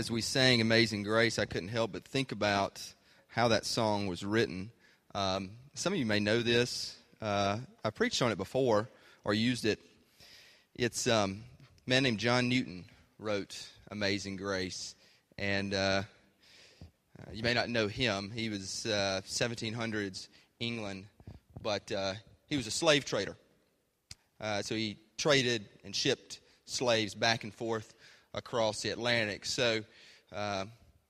as we sang Amazing Grace, I couldn't help but think about how that song was written. Some of you may know this. I preached on it before or used it. It's a man named John Newton wrote Amazing Grace, and you may not know him. He was 1700s England, but he was a slave trader. So he traded and shipped slaves back and forth across the Atlantic. So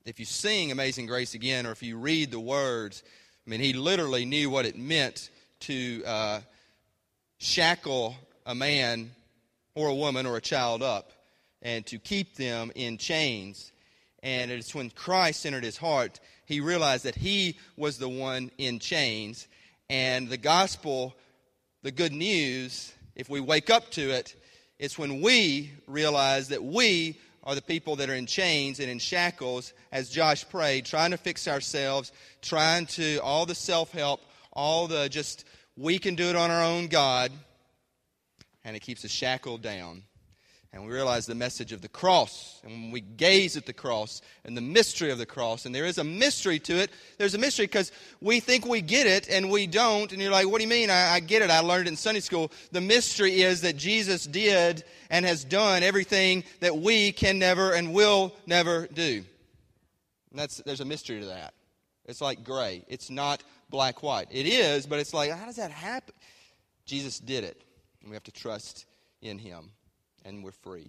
if you sing Amazing Grace again, or if you read the words, I mean, he literally knew what it meant to shackle a man or a woman or a child up and to keep them in chains. And it's when Christ entered his heart, he realized that he was the one in chains. And the gospel, the good news, if we wake up to it, it's when we realize that we are the people that are in chains and in shackles, as Josh prayed, trying to fix ourselves, trying to, all the self-help, all the just, we can do it on our own God, and it keeps us shackled down. And we realize the message of the cross. And when we gaze at the cross and the mystery of the cross, and there is a mystery to it. There's a mystery because we think we get it and we don't. And you're like, what do you mean I get it? I learned it in Sunday school. The mystery is that Jesus did and has done everything that we can never and will never do. And there's a mystery to that. It's like gray. It's not black, white. It is, but it's like, how does that happen? Jesus did it. And we have to trust in him. And we're free.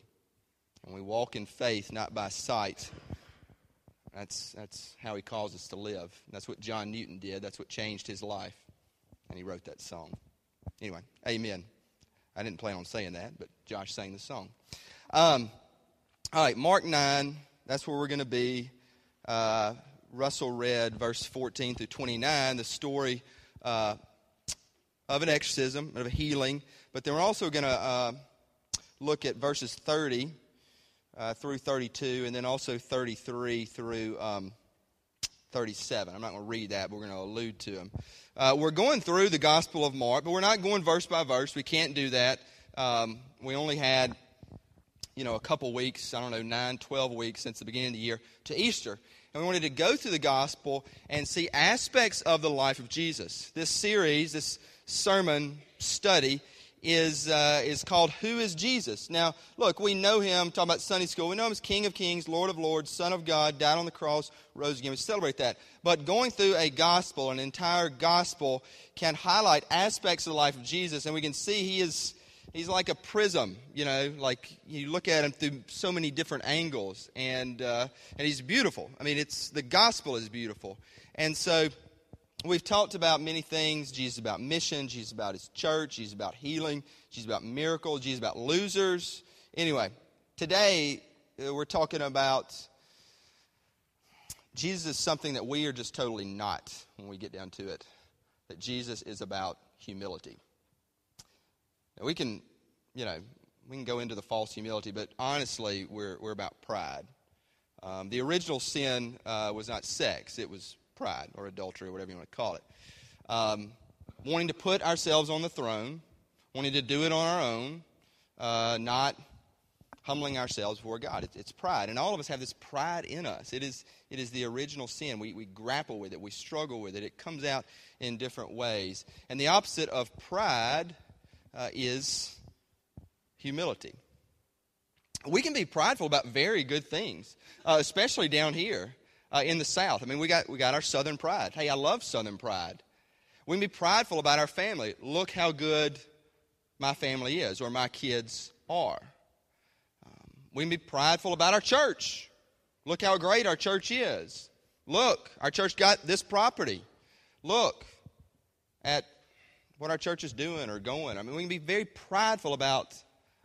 And we walk in faith, not by sight. That's how he calls us to live. And that's what John Newton did. That's what changed his life. And he wrote that song. Anyway, amen. I didn't plan on saying that, but Josh sang the song. All right, Mark 9, that's where we're going to be. Russell read verse 14 through 29, the story of an exorcism, of a healing. But then we're also going to look at verses 30 through 32, and then also 33 through 37. I'm not going to read that, but we're going to allude to them. We're going through the Gospel of Mark, but we're not going verse by verse. We can't do that. We only had, a couple weeks, 12 weeks since the beginning of the year to Easter. And we wanted to go through the Gospel and see aspects of the life of Jesus. This series, this sermon study, is called Who is Jesus? Now, look, we know him, talking about Sunday school, we know him as King of Kings, Lord of Lords, Son of God, died on the cross, rose again. We celebrate that. But going through a gospel, an entire gospel, can highlight aspects of the life of Jesus, and we can see he's like a prism, like you look at him through so many different angles, and he's beautiful. I mean, the gospel is beautiful. And so we've talked about many things. Jesus about mission. Jesus about his church. Jesus about healing. Jesus about miracles. Jesus about losers. Anyway, today we're talking about Jesus is something that we are just totally not when we get down to it. That Jesus is about humility. Now we can, we can go into the false humility, but honestly, we're about pride. The original sin was not sex. It was pride or adultery or whatever you want to call it. Wanting to put ourselves on the throne, wanting to do it on our own, not humbling ourselves before God. It's pride. And all of us have this pride in us. It is the original sin. We grapple with it. We struggle with it. It comes out in different ways. And the opposite of pride is humility. We can be prideful about very good things, especially down here. In the South. I mean, we got our Southern pride. Hey, I love Southern pride. We can be prideful about our family. Look how good my family is or my kids are. We can be prideful about our church. Look how great our church is. Look, our church got this property. Look at what our church is doing or going. I mean, we can be very prideful about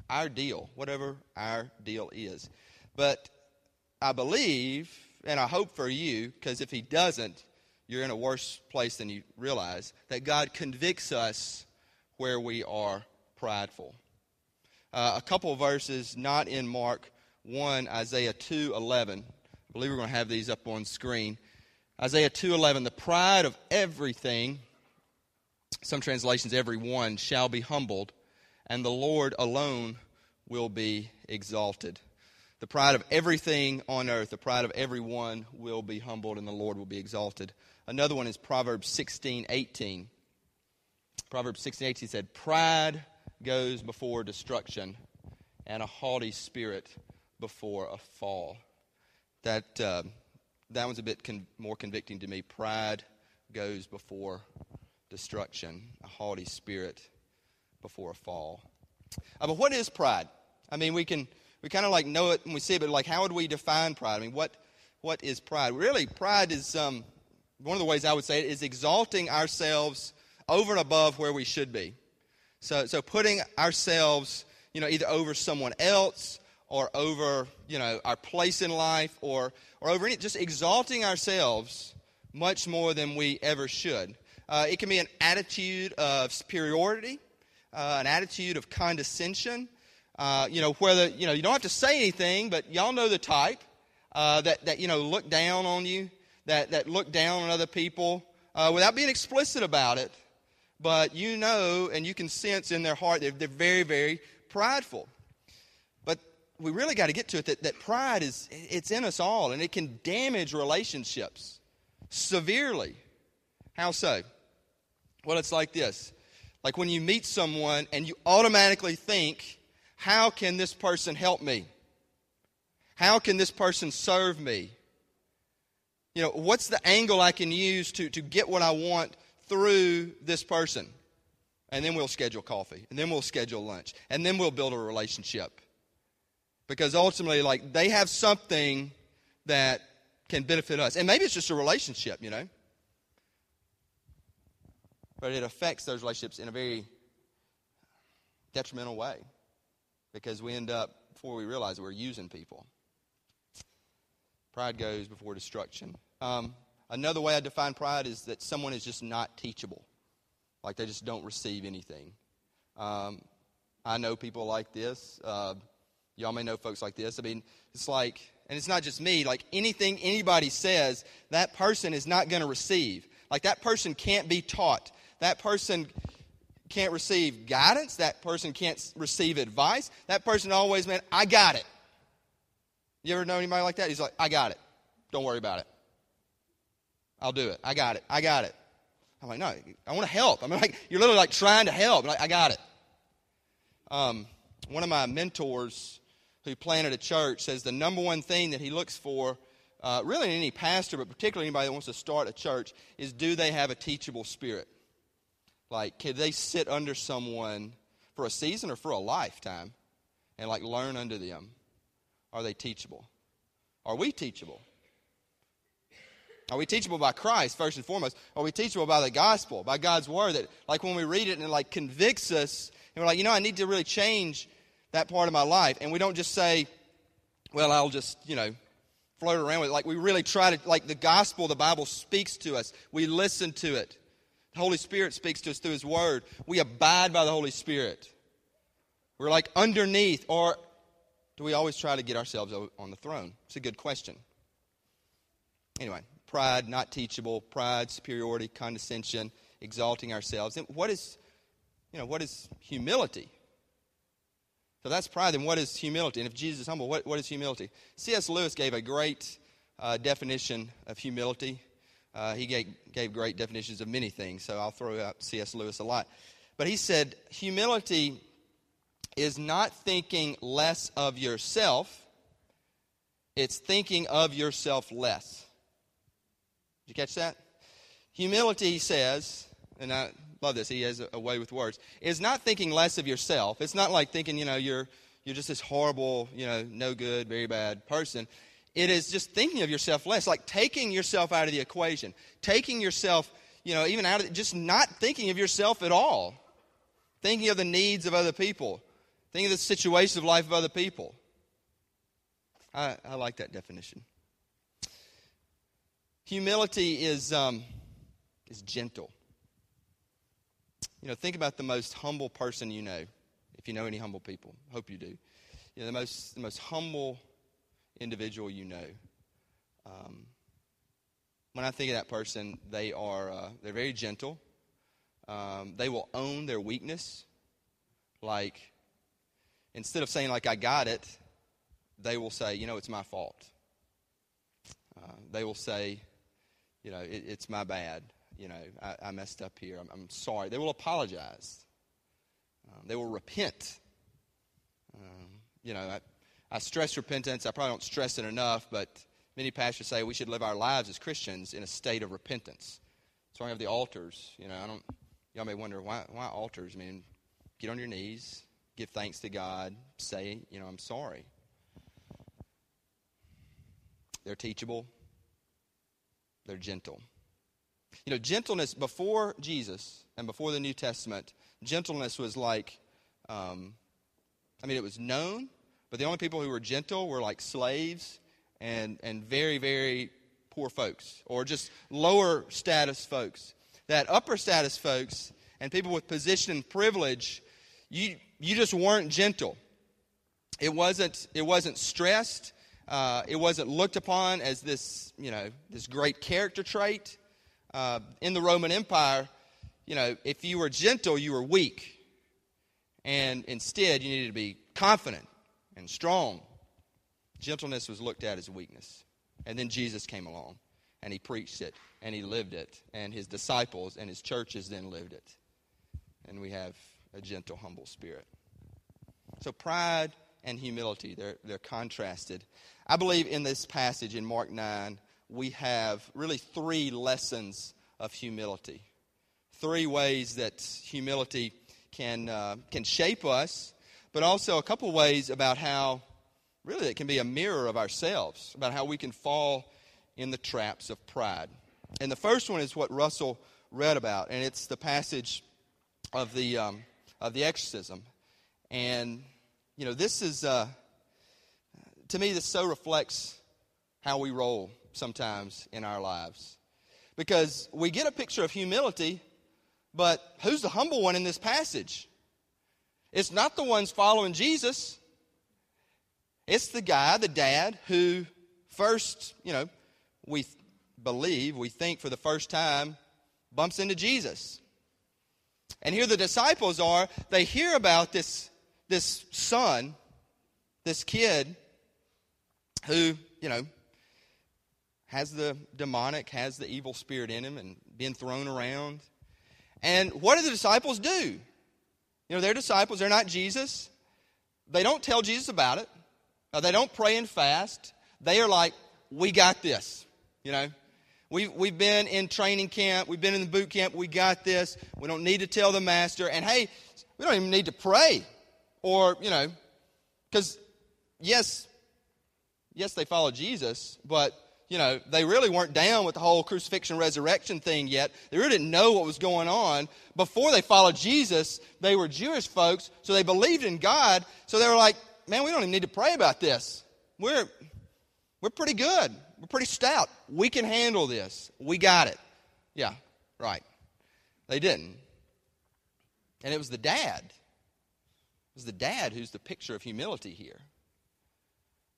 our deal, whatever our deal is. But I believe, and I hope for you, because if he doesn't, you're in a worse place than you realize, that God convicts us where we are prideful. A couple of verses, not in Mark 1, Isaiah 2:11. I believe we're going to have these up on screen. Isaiah 2:11, the pride of everything, some translations, everyone, shall be humbled, and the Lord alone will be exalted. The pride of everything on earth, the pride of everyone will be humbled, and the Lord will be exalted. Another one is Proverbs 16:18. Proverbs 16:18 said, "Pride goes before destruction, and a haughty spirit before a fall." That one's a bit more convicting to me. Pride goes before destruction, a haughty spirit before a fall. But what is pride? I mean, we kind of like know it and we see it, but like, how would we define pride? I mean, what is pride? Really, pride is one of the ways I would say it is exalting ourselves over and above where we should be. So putting ourselves, either over someone else or over, our place in life or over just exalting ourselves much more than we ever should. It can be an attitude of superiority, an attitude of condescension. Whether, you don't have to say anything, but y'all know the type that look down on you, that look down on other people without being explicit about it. But and you can sense in their heart they're very, very prideful. But we really got to get to it that pride it's in us all, and it can damage relationships severely. How so? Well, it's like this. Like when you meet someone and you automatically think, how can this person help me? How can this person serve me? What's the angle I can use to get what I want through this person? And then we'll schedule coffee. And then we'll schedule lunch. And then we'll build a relationship. Because ultimately, like, they have something that can benefit us. And maybe it's just a relationship, But it affects those relationships in a very detrimental way. Because we end up, before we realize it, we're using people. Pride goes before destruction. Another way I define pride is that someone is just not teachable. Like they just don't receive anything. I know people like this. Y'all may know folks like this. I mean, it's like, and it's not just me, like anything anybody says, that person is not going to receive. Like that person can't be taught. That person can't receive guidance. That person can't receive advice. That person always, man, I got it. You ever know anybody like that? He's like, I got it. Don't worry about it. I'll do it. I got it. I got it. I'm like, no, I want to help. I mean, like, you're literally like trying to help. Like, I got it. One of my mentors who planted a church says the number one thing that he looks for, really in any pastor, but particularly anybody that wants to start a church, is do they have a teachable spirit? Like, can they sit under someone for a season or for a lifetime and, like, learn under them? Are they teachable? Are we teachable? Are we teachable by Christ, first and foremost? Are we teachable by the gospel, by God's word? That, like, when we read it and it, like, convicts us, and we're like, I need to really change that part of my life. And we don't just say, well, I'll just, float around with it. Like, we really try to, like, the gospel, the Bible speaks to us. We listen to it. The Holy Spirit speaks to us through His Word. We abide by the Holy Spirit. We're like underneath, or do we always try to get ourselves on the throne? It's a good question. Anyway, pride, not teachable, pride, superiority, condescension, exalting ourselves. And what is humility? So that's pride. Then what is humility? And if Jesus is humble, what is humility? C.S. Lewis gave a great definition of humility. He gave great definitions of many things, so I'll throw out C.S. Lewis a lot. But he said, humility is not thinking less of yourself, it's thinking of yourself less. Did you catch that? Humility, he says, and I love this, he has a way with words, is not thinking less of yourself. It's not like thinking, you're just this horrible, no good, very bad person. It is just thinking of yourself less, like taking yourself out of the equation, taking yourself, even out of, just not thinking of yourself at all, thinking of the needs of other people, thinking of the situation of life of other people. I like that definition. Humility is gentle. Think about the most humble person you know, if you know any humble people. Hope you do. The most humble individual you know. When I think of that person, they are they're very gentle. They will own their weakness. Like, instead of saying, like, I got it, they will say, you know, it's my fault. They will say, you know, it's my bad. You know, I messed up here. I'm sorry. They will apologize. They will repent. You know, I stress repentance. I probably don't stress it enough, but many pastors say we should live our lives as Christians in a state of repentance. So I have the altars. You know, y'all may wonder why altars? I mean, get on your knees, give thanks to God, say, you know, I'm sorry. They're teachable. They're gentle. You know, gentleness before Jesus and before the New Testament, gentleness was like, it was known, but the only people who were gentle were like slaves and very, very poor folks, or just lower status folks. That upper status folks and people with position and privilege, you just weren't gentle. It wasn't stressed. It wasn't looked upon as this, you know, this great character trait. In the Roman Empire, you know, if you were gentle, you were weak. And instead, you needed to be confident and strong. Gentleness was looked at as weakness. And then Jesus came along, and he preached it, and he lived it, and his disciples and his churches then lived it. And we have a gentle, humble spirit. So pride and humility, they're contrasted. I believe in this passage in Mark 9, we have really three lessons of humility. Three ways that humility can shape us, but also a couple ways about how really it can be a mirror of ourselves, about how we can fall in the traps of pride. And the first one is what Russell read about, and it's the passage of the exorcism. And you know, this is to me, this so reflects how we roll sometimes in our lives, because we get a picture of humility, but who's the humble one in this passage? It's not the ones following Jesus. It's the guy, the dad, who first, you know, we think for the first time, bumps into Jesus. And here the disciples are, they hear about this son, this kid who, you know, has the demonic, has the evil spirit in him and being thrown around. And what do the disciples do? You know, they're disciples, they're not Jesus. They don't tell Jesus about it. They don't pray and fast. They are like, we got this. You know, we've been in training camp. We've been in the boot camp. We got this. We don't need to tell the master. And hey, we don't even need to pray. Or, you know, because yes, they follow Jesus, but you know, they really weren't down with the whole crucifixion, resurrection thing yet. They really didn't know what was going on. Before they followed Jesus, they were Jewish folks, so they believed in God. So they were like, man, we don't even need to pray about this. We're pretty good. We're pretty stout. We can handle this. We got it. Yeah, right. They didn't. And it was the dad. It was the dad who's the picture of humility here.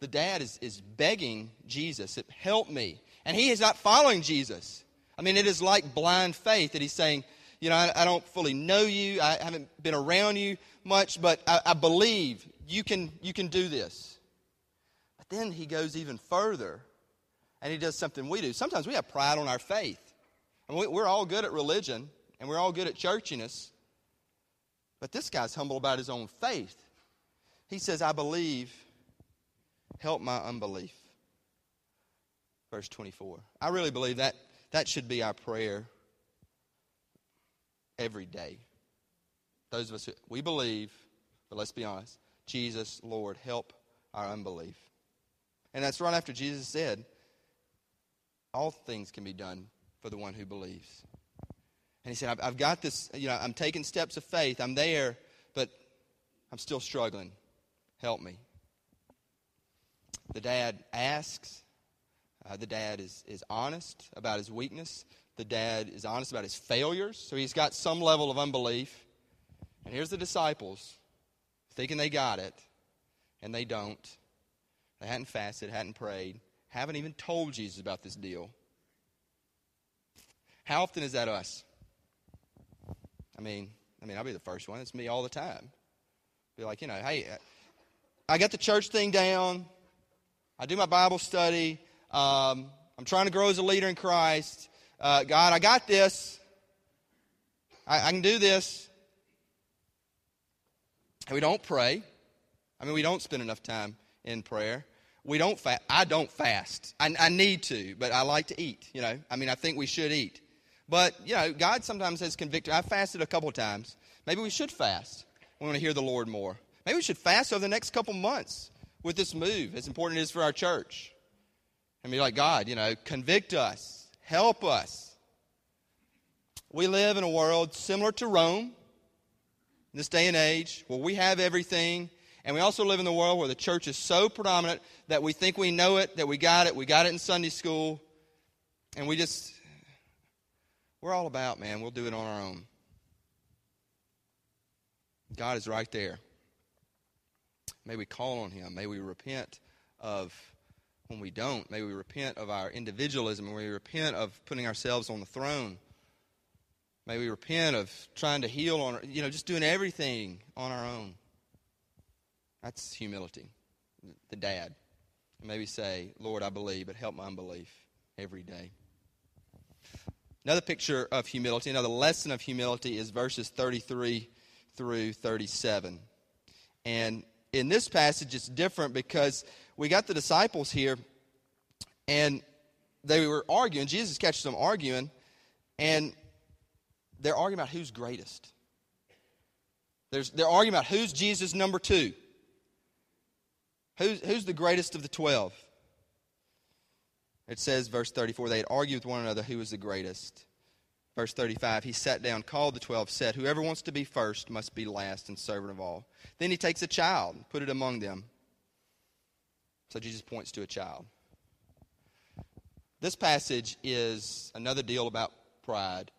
The dad is begging Jesus, help me. And he is not following Jesus. I mean, it is like blind faith that he's saying, you know, I don't fully know you. I haven't been around you much, but I believe you can do this. But then he goes even further, and he does something we do. Sometimes we have pride on our faith. I mean, we're all good at religion, and we're all good at churchiness. But this guy's humble about his own faith. He says, I believe, help my unbelief. Verse 24. I really believe that should be our prayer every day. Those of us who we believe, but let's be honest, Jesus, Lord, help our unbelief. And that's right after Jesus said, all things can be done for the one who believes. And he said, I've got this, you know, I'm taking steps of faith. I'm there, but I'm still struggling. Help me. The dad asks. The dad is honest about his weakness. The dad is honest about his failures. So he's got some level of unbelief. And here's the disciples thinking they got it, and they don't. They hadn't fasted, hadn't prayed, haven't even told Jesus about this deal. How often is that us? I mean, I'll be the first one. It's me all the time. Be like, you know, hey, I got the church thing down. I do my Bible study. I'm trying to grow as a leader in Christ. God, I got this. I can do this. And we don't pray. I mean, we don't spend enough time in prayer. We don't fast. I don't fast. I need to, but I like to eat, you know. I mean, I think we should eat. But, you know, God sometimes has convicted. I fasted a couple times. Maybe we should fast. We want to hear the Lord more. Maybe we should fast over the next couple months with this move, as important it is for our church. And be like, God, you know, convict us. Help us. We live in a world similar to Rome in this day and age where we have everything. And we also live in the world where the church is so predominant that we think we know it, that we got it in Sunday school. And we're all about, man, we'll do it on our own. God is right there. May we call on him. May we repent of when we don't. May we repent of our individualism. May we repent of putting ourselves on the throne. May we repent of trying to heal on, you know, just doing everything on our own. That's humility, the dad. And maybe say, Lord, I believe, but help my unbelief every day. Another picture of humility, another lesson of humility is verses 33 through 37. And in this passage, it's different because we got the disciples here, and they were arguing. Jesus catches them arguing, and they're arguing about who's greatest. They're arguing about who's Jesus number 2. Who's the greatest of the 12? It says, verse 34, they had argued with one another who was the greatest. Verse 35, he sat down, called the 12, said, whoever wants to be first must be last and servant of all. Then he takes a child and put it among them. So Jesus points to a child. This passage is another deal about pride.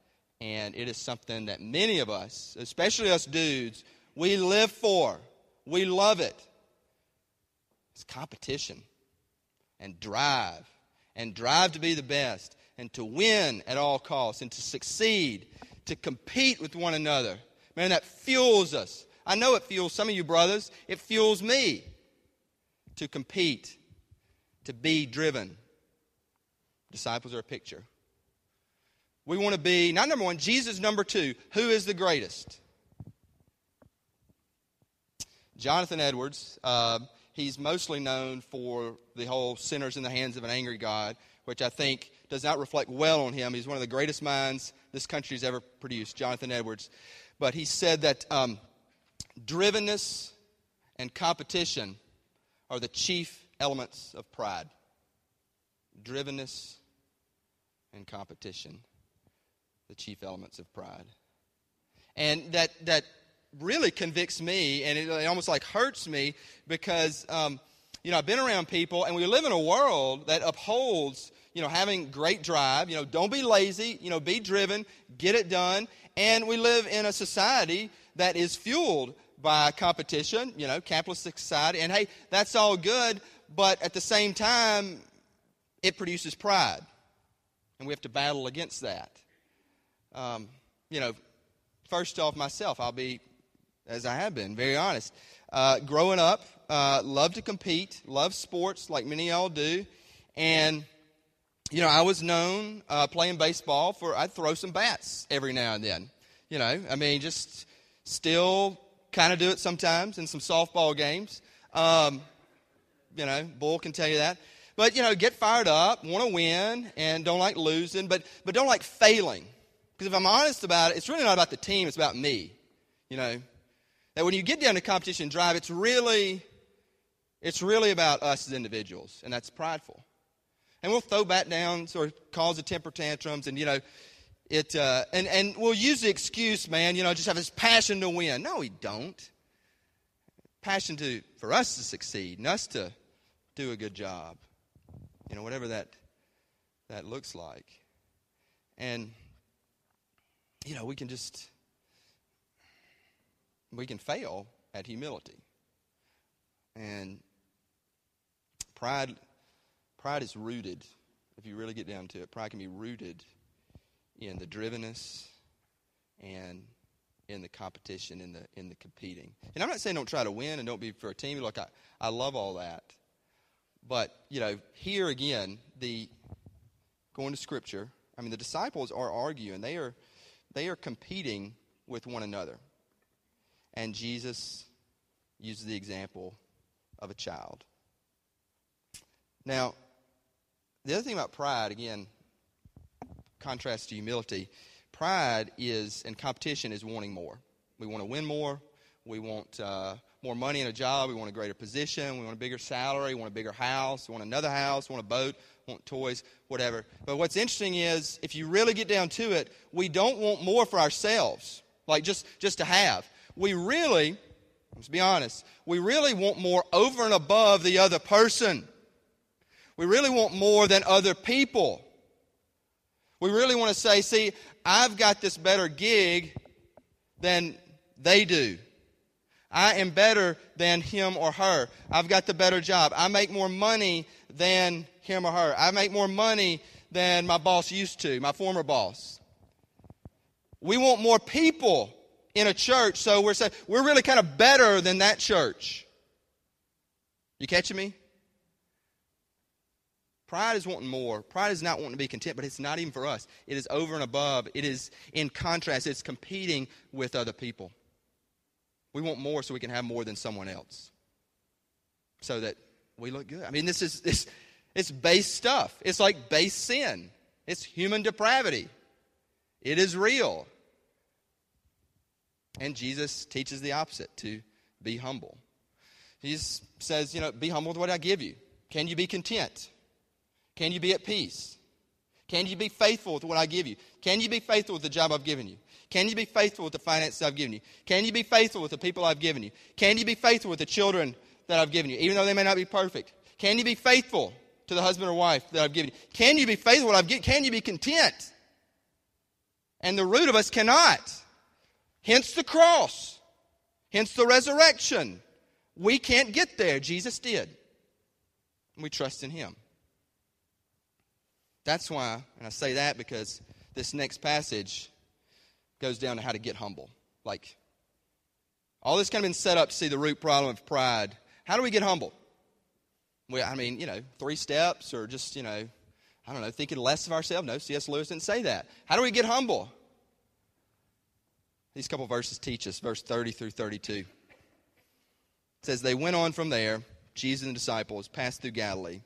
And it is something that many of us, especially us dudes, we live for. We love it. It's competition and drive. And drive to be the best. And to win at all costs. And to succeed. To compete with one another. Man, that fuels us. I know it fuels some of you brothers. It fuels me. To compete. To be driven. Disciples are a picture. We want to be, not number 1, Jesus number 2. Who is the greatest? Jonathan Edwards. He's mostly known for the whole sinners in the hands of an angry God, which I think does not reflect well on him. He's one of the greatest minds this country has ever produced, Jonathan Edwards. But he said that drivenness and competition are the chief elements of pride. Drivenness and competition, the chief elements of pride. And that really convicts me, and it almost like hurts me because, you know, I've been around people, and we live in a world that upholds, you know, having great drive. You know, don't be lazy. You know, be driven. Get it done. And we live in a society that is fueled by competition, you know, capitalist society. And, hey, that's all good, but at the same time, it produces pride, and we have to battle against that. You know, first off myself, I'll be, as I have been, very honest. Growing up, loved to compete, loved sports like many of y'all do. And, you know, I was known playing baseball for, I'd throw some bats every now and then. You know, I mean, just still kind of do it sometimes in some softball games. You know, Bull can tell you that. But, you know, get fired up, want to win, and don't like losing, but don't like failing. Because if I'm honest about it, it's really not about the team, it's about me. You know, that when you get down to competition and drive, it's really about us as individuals, and that's prideful. And we'll throw back down, sort of cause the temper tantrums, and you know, it. And we'll use the excuse, man. You know, just have this passion to win. No, we don't. Passion for us to succeed, and us to do a good job. You know, whatever that looks like, and you know, we can fail at humility. And pride is rooted, if you really get down to it, pride can be rooted in the drivenness and in the competition, in the competing. And I'm not saying don't try to win and don't be for a team. Look, I love all that. But, here again, going to Scripture, the disciples are arguing. They are competing with one another. And Jesus uses the example of a child. Now, the other thing about pride, again, contrast to humility, pride is, and competition is wanting more. We want to win more. We want more money in a job. We want a greater position. We want a bigger salary. We want a bigger house. We want another house. We want a boat. We want toys, whatever. But what's interesting is, if you really get down to it, we don't want more for ourselves, like just to have. We really, let's be honest, we really want more over and above the other person. We really want more than other people. We really want to say, see, I've got this better gig than they do. I am better than him or her. I've got the better job. I make more money than him or her. I make more money than my boss used to, my former boss. We want more people in a church, so we're saying we're really kind of better than that church. You catching me? Pride is wanting more. Pride is not wanting to be content, but it's not even for us. It is over and above. It is in contrast. It's competing with other people. We want more so we can have more than someone else, so that we look good. It's base stuff. It's like base sin. It's human depravity. It is real. And Jesus teaches the opposite, to be humble. He says, be humble with what I give you. Can you be content? Can you be at peace? Can you be faithful with what I give you? Can you be faithful with the job I've given you? Can you be faithful with the finances I've given you? Can you be faithful with the people I've given you? Can you be faithful with the children that I've given you, even though they may not be perfect? Can you be faithful to the husband or wife that I've given you? Can you be faithful to what I've given you? Can you be content? And the root of us cannot. Hence the cross. Hence the resurrection. We can't get there. Jesus did. And we trust in him. That's why, and I say that because this next passage goes down to how to get humble. Like, all this kind of been set up to see the root problem of pride. How do we get humble? Well, 3 steps or just, thinking less of ourselves. No, C.S. Lewis didn't say that. How do we get humble? These couple verses teach us, verse 30 through 32. It says, they went on from there, Jesus and the disciples passed through Galilee.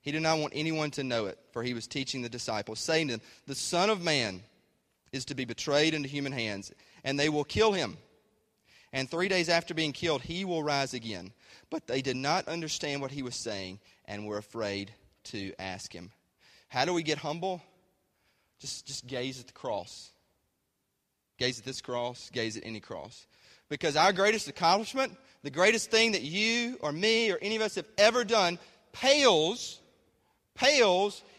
He did not want anyone to know it, for he was teaching the disciples, saying to them, the Son of Man is to be betrayed into human hands, and they will kill him. And 3 days after being killed, he will rise again. But they did not understand what he was saying, and were afraid to ask him. How do we get humble? Just gaze at the cross. Gaze at this cross. Gaze at any cross. Because our greatest accomplishment, the greatest thing that you or me or any of us have ever done, pales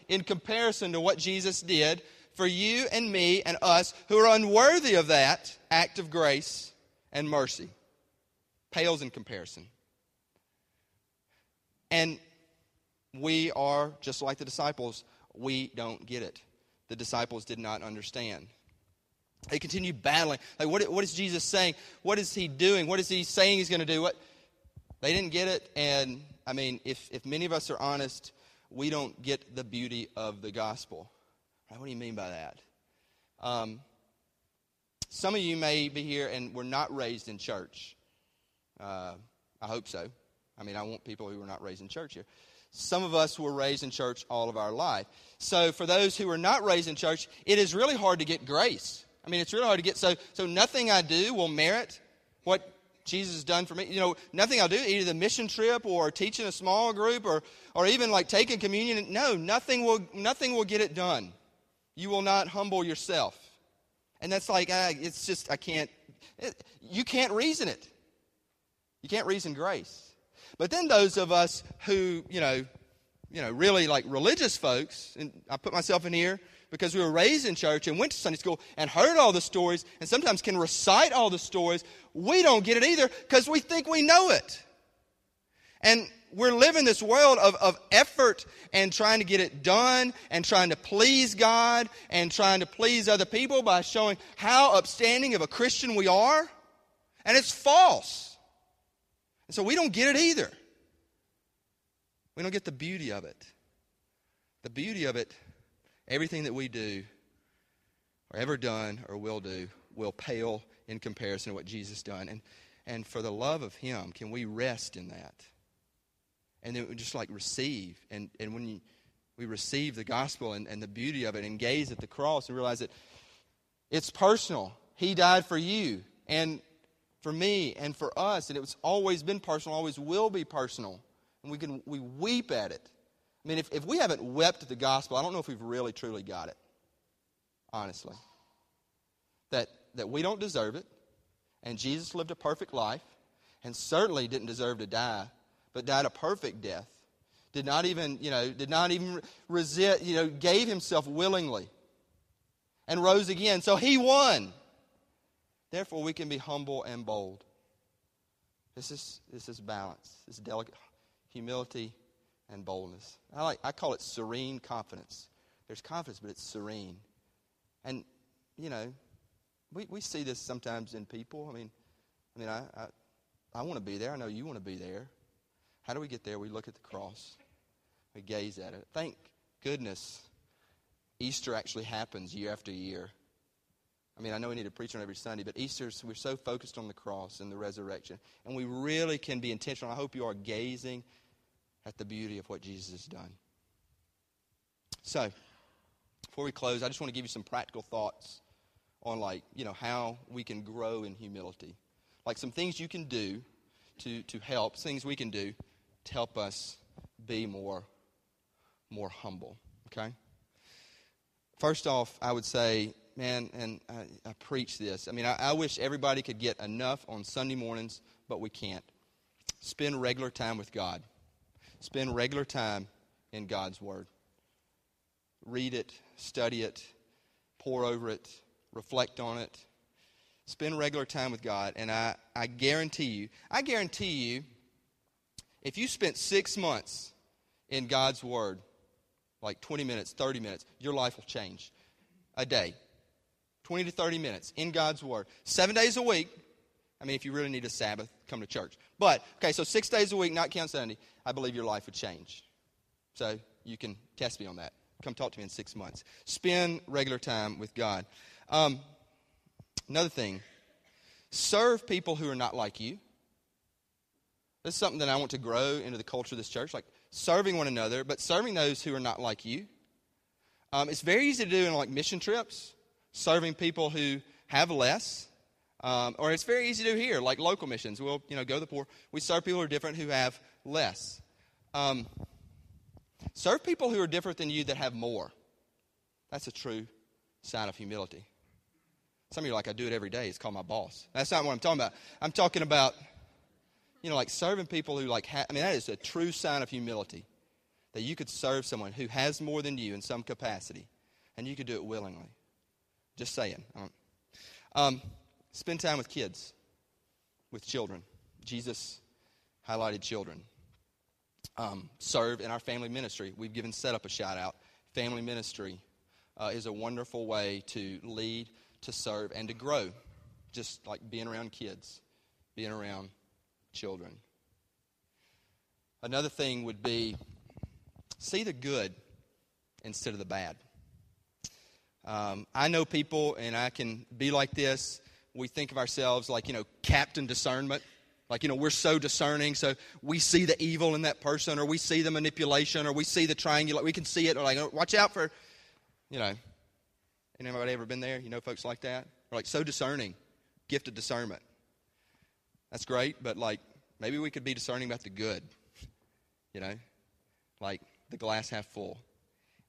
in comparison to what Jesus did for you and me and us who are unworthy of that act of grace and mercy. Pales in comparison. And we are, just like the disciples, we don't get it. The disciples did not understand. They continue battling. Like, what is Jesus saying? What is he doing? What is he saying he's going to do? What? They didn't get it. And, if many of us are honest, we don't get the beauty of the gospel. Right? What do you mean by that? Some of you may be here and were not raised in church. I hope so. I want people who were not raised in church here. Some of us were raised in church all of our life. So for those who were not raised in church, it is really hard to get grace. It's really hard to get. So nothing I do will merit what Jesus has done for me. Nothing I'll do, either the mission trip or teaching a small group or even like taking communion. No, nothing will get it done. You will not humble yourself. And that's like, it's just, you can't reason it. You can't reason grace. But then those of us who, really like religious folks, and I put myself in here because we were raised in church and went to Sunday school and heard all the stories and sometimes can recite all the stories, we don't get it either because we think we know it. And we're living this world of effort and trying to get it done and trying to please God and trying to please other people by showing how upstanding of a Christian we are. And it's false. And so we don't get it either. We don't get the beauty of it. The beauty of it, everything that we do or ever done or will do will pale in comparison to what Jesus done. And for the love of him, can we rest in that? And then we just like receive. And when we receive the gospel and the beauty of it and gaze at the cross and realize that it's personal. He died for you and for me and for us. And it's always been personal, always will be personal. And we weep at it. I mean, if we haven't wept at the gospel, I don't know if we've really truly got it, honestly. That we don't deserve it, and Jesus lived a perfect life, and certainly didn't deserve to die, but died a perfect death. Did not even resist, gave himself willingly, and rose again. So he won. Therefore, we can be humble and bold. This is balance. This delicate humility and boldness. I call it serene confidence. There's confidence, but it's serene. And we see this sometimes in people. I mean, I want to be there. I know you want to be there. How do we get there? We look at the cross. We gaze at it. Thank goodness Easter actually happens year after year. I mean, I know we need a preacher on every Sunday, but Easter's, we're so focused on the cross and the resurrection. And we really can be intentional. I hope you are gazing at the beauty of what Jesus has done. So, before we close, I just want to give you some practical thoughts on how we can grow in humility. Like some things you can do to help, things we can do to help us be more humble, okay? First off, I would say, man, and I preach this. I mean, I wish everybody could get enough on Sunday mornings, but we can't. Spend regular time with God. Spend regular time in God's Word. Read it, study it, pore over it, reflect on it. Spend regular time with God, and I guarantee you, if you spent 6 months in God's Word, like 20 minutes, 30 minutes, your life will change a day. 20 to 30 minutes in God's Word. 7 days a week. I mean, if you really need a Sabbath, come to church. But, okay, so 6 days a week, not counting Sunday, I believe your life would change. So you can test me on that. Come talk to me in 6 months. Spend regular time with God. Another thing, serve people who are not like you. This is something that I want to grow into the culture of this church, like serving one another, but serving those who are not like you. It's very easy to do in like mission trips, serving people who have less. Or it's very easy to do here, like local missions. We'll, go to the poor. We serve people who are different, who have less. Serve people who are different than you that have more. That's a true sign of humility. Some of you are like, I do it every day. It's called my boss. That's not what I'm talking about. I'm talking about, serving people who that is a true sign of humility. That you could serve someone who has more than you in some capacity. And you could do it willingly. Just saying. Spend time with kids, with children. Jesus highlighted children. Serve in our family ministry. We've given Setup a shout out. Family ministry is a wonderful way to lead, to serve, and to grow. Just like being around kids, being around children. Another thing would be see the good instead of the bad. I know people, and I can be like this. We think of ourselves like, captain discernment. Like, we're so discerning, so we see the evil in that person, or we see the manipulation, or we see the triangulation. We can see it, or watch out for, Anybody ever been there? Folks like that? We're so discerning, gift of discernment. That's great, but maybe we could be discerning about the good, Like the glass half full.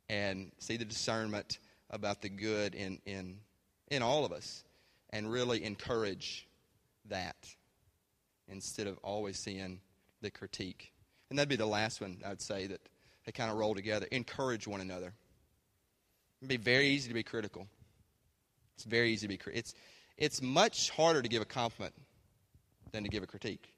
And see the discernment about the good in all of us. And really encourage that instead of always seeing the critique. And that'd be the last one, I'd say, that they kind of roll together. Encourage one another. It'd be very easy to be critical. It's very easy to be critical. It's much harder to give a compliment than to give a critique.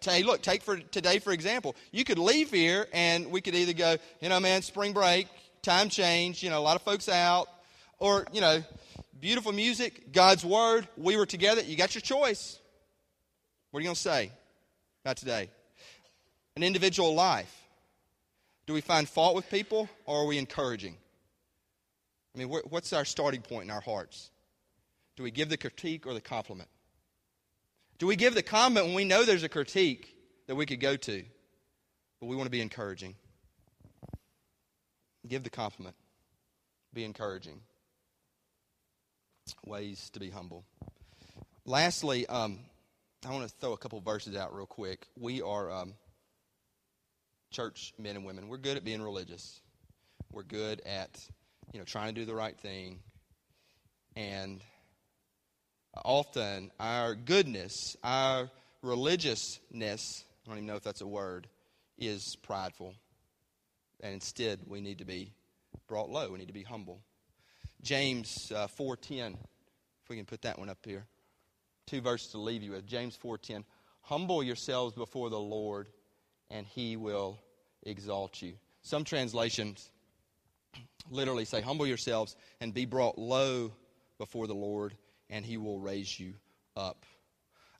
Take for today, for example. You could leave here and we could either go, spring break, time change, a lot of folks out. Or, beautiful music, God's Word, we were together. You got your choice. What are you going to say about today? an individual life? Do we find fault with people, or are we encouraging? I mean, what's our starting point in our hearts? Do we give the critique or the compliment? Do we give the comment when we know there's a critique that we could go to, but we want to be encouraging? Give the compliment. Be encouraging. Ways to be humble. Lastly, I want to throw a couple verses out real quick. We are church men and women. We're good at being religious. We're good at, trying to do the right thing. And often our goodness, our religiousness, I don't even know if that's a word, is prideful. And instead, we need to be brought low. We need to be humble. James 4:10, if we can put that one up here. Two verses to leave you with. James 4:10, humble yourselves before the Lord, and he will exalt you. Some translations literally say, humble yourselves and be brought low before the Lord, and he will raise you up.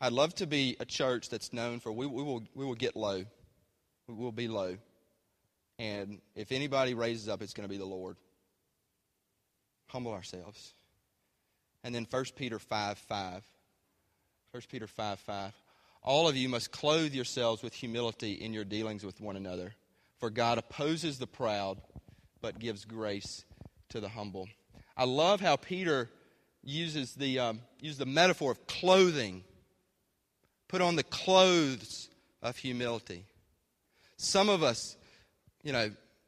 I'd love to be a church that's known for, we will get low. We will be low. And if anybody raises up, it's going to be the Lord. Humble ourselves. And then 1 Peter 5:5. 1 Peter 5:5. All of you must clothe yourselves with humility in your dealings with one another. For God opposes the proud, but gives grace to the humble. I love how Peter uses the metaphor of clothing. Put on the clothes of humility. Some of us,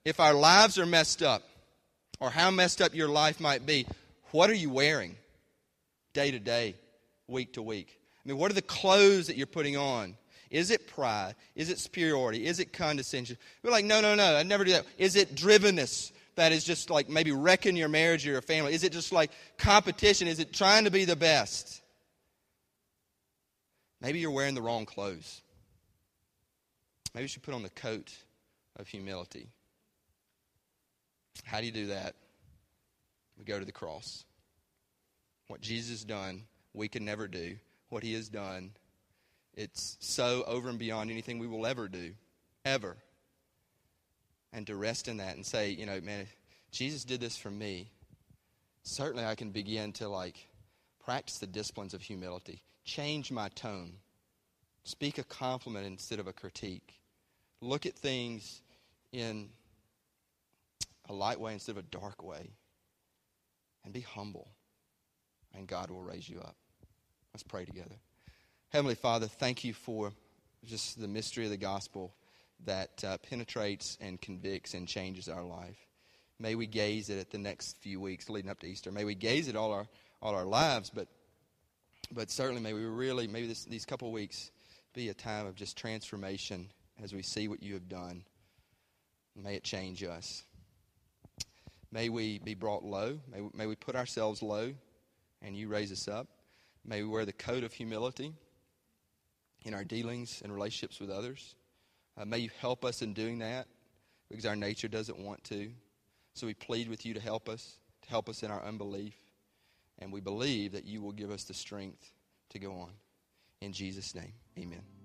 if our lives are messed up, or how messed up your life might be, what are you wearing day to day, week to week? I mean, what are the clothes that you're putting on? Is it pride? Is it superiority? Is it condescension? We're like, no, I never do that. Is it drivenness? That is just like maybe wrecking your marriage or your family. Is it just like competition? Is it trying to be the best? Maybe you're wearing the wrong clothes. Maybe you should put on the coat of humility. How do you do that? We go to the cross. What Jesus has done, we can never do. What he has done, it's so over and beyond anything we will ever do, ever. And to rest in that and say, man, if Jesus did this for me, certainly I can begin to practice the disciplines of humility. Change my tone. Speak a compliment instead of a critique. Look at things in a light way instead of a dark way. And be humble. And God will raise you up. Let's pray together. Heavenly Father, thank you for just the mystery of the gospel that penetrates and convicts and changes our life. May we gaze at it the next few weeks leading up to Easter. May we gaze at all our lives, but certainly may we really, these couple weeks be a time of just transformation as we see what you have done. May it change us. May we be brought low. May we put ourselves low and you raise us up. May we wear the coat of humility in our dealings and relationships with others. May you help us in doing that, because our nature doesn't want to. So we plead with you to help us in our unbelief. And we believe that you will give us the strength to go on. In Jesus' name, amen.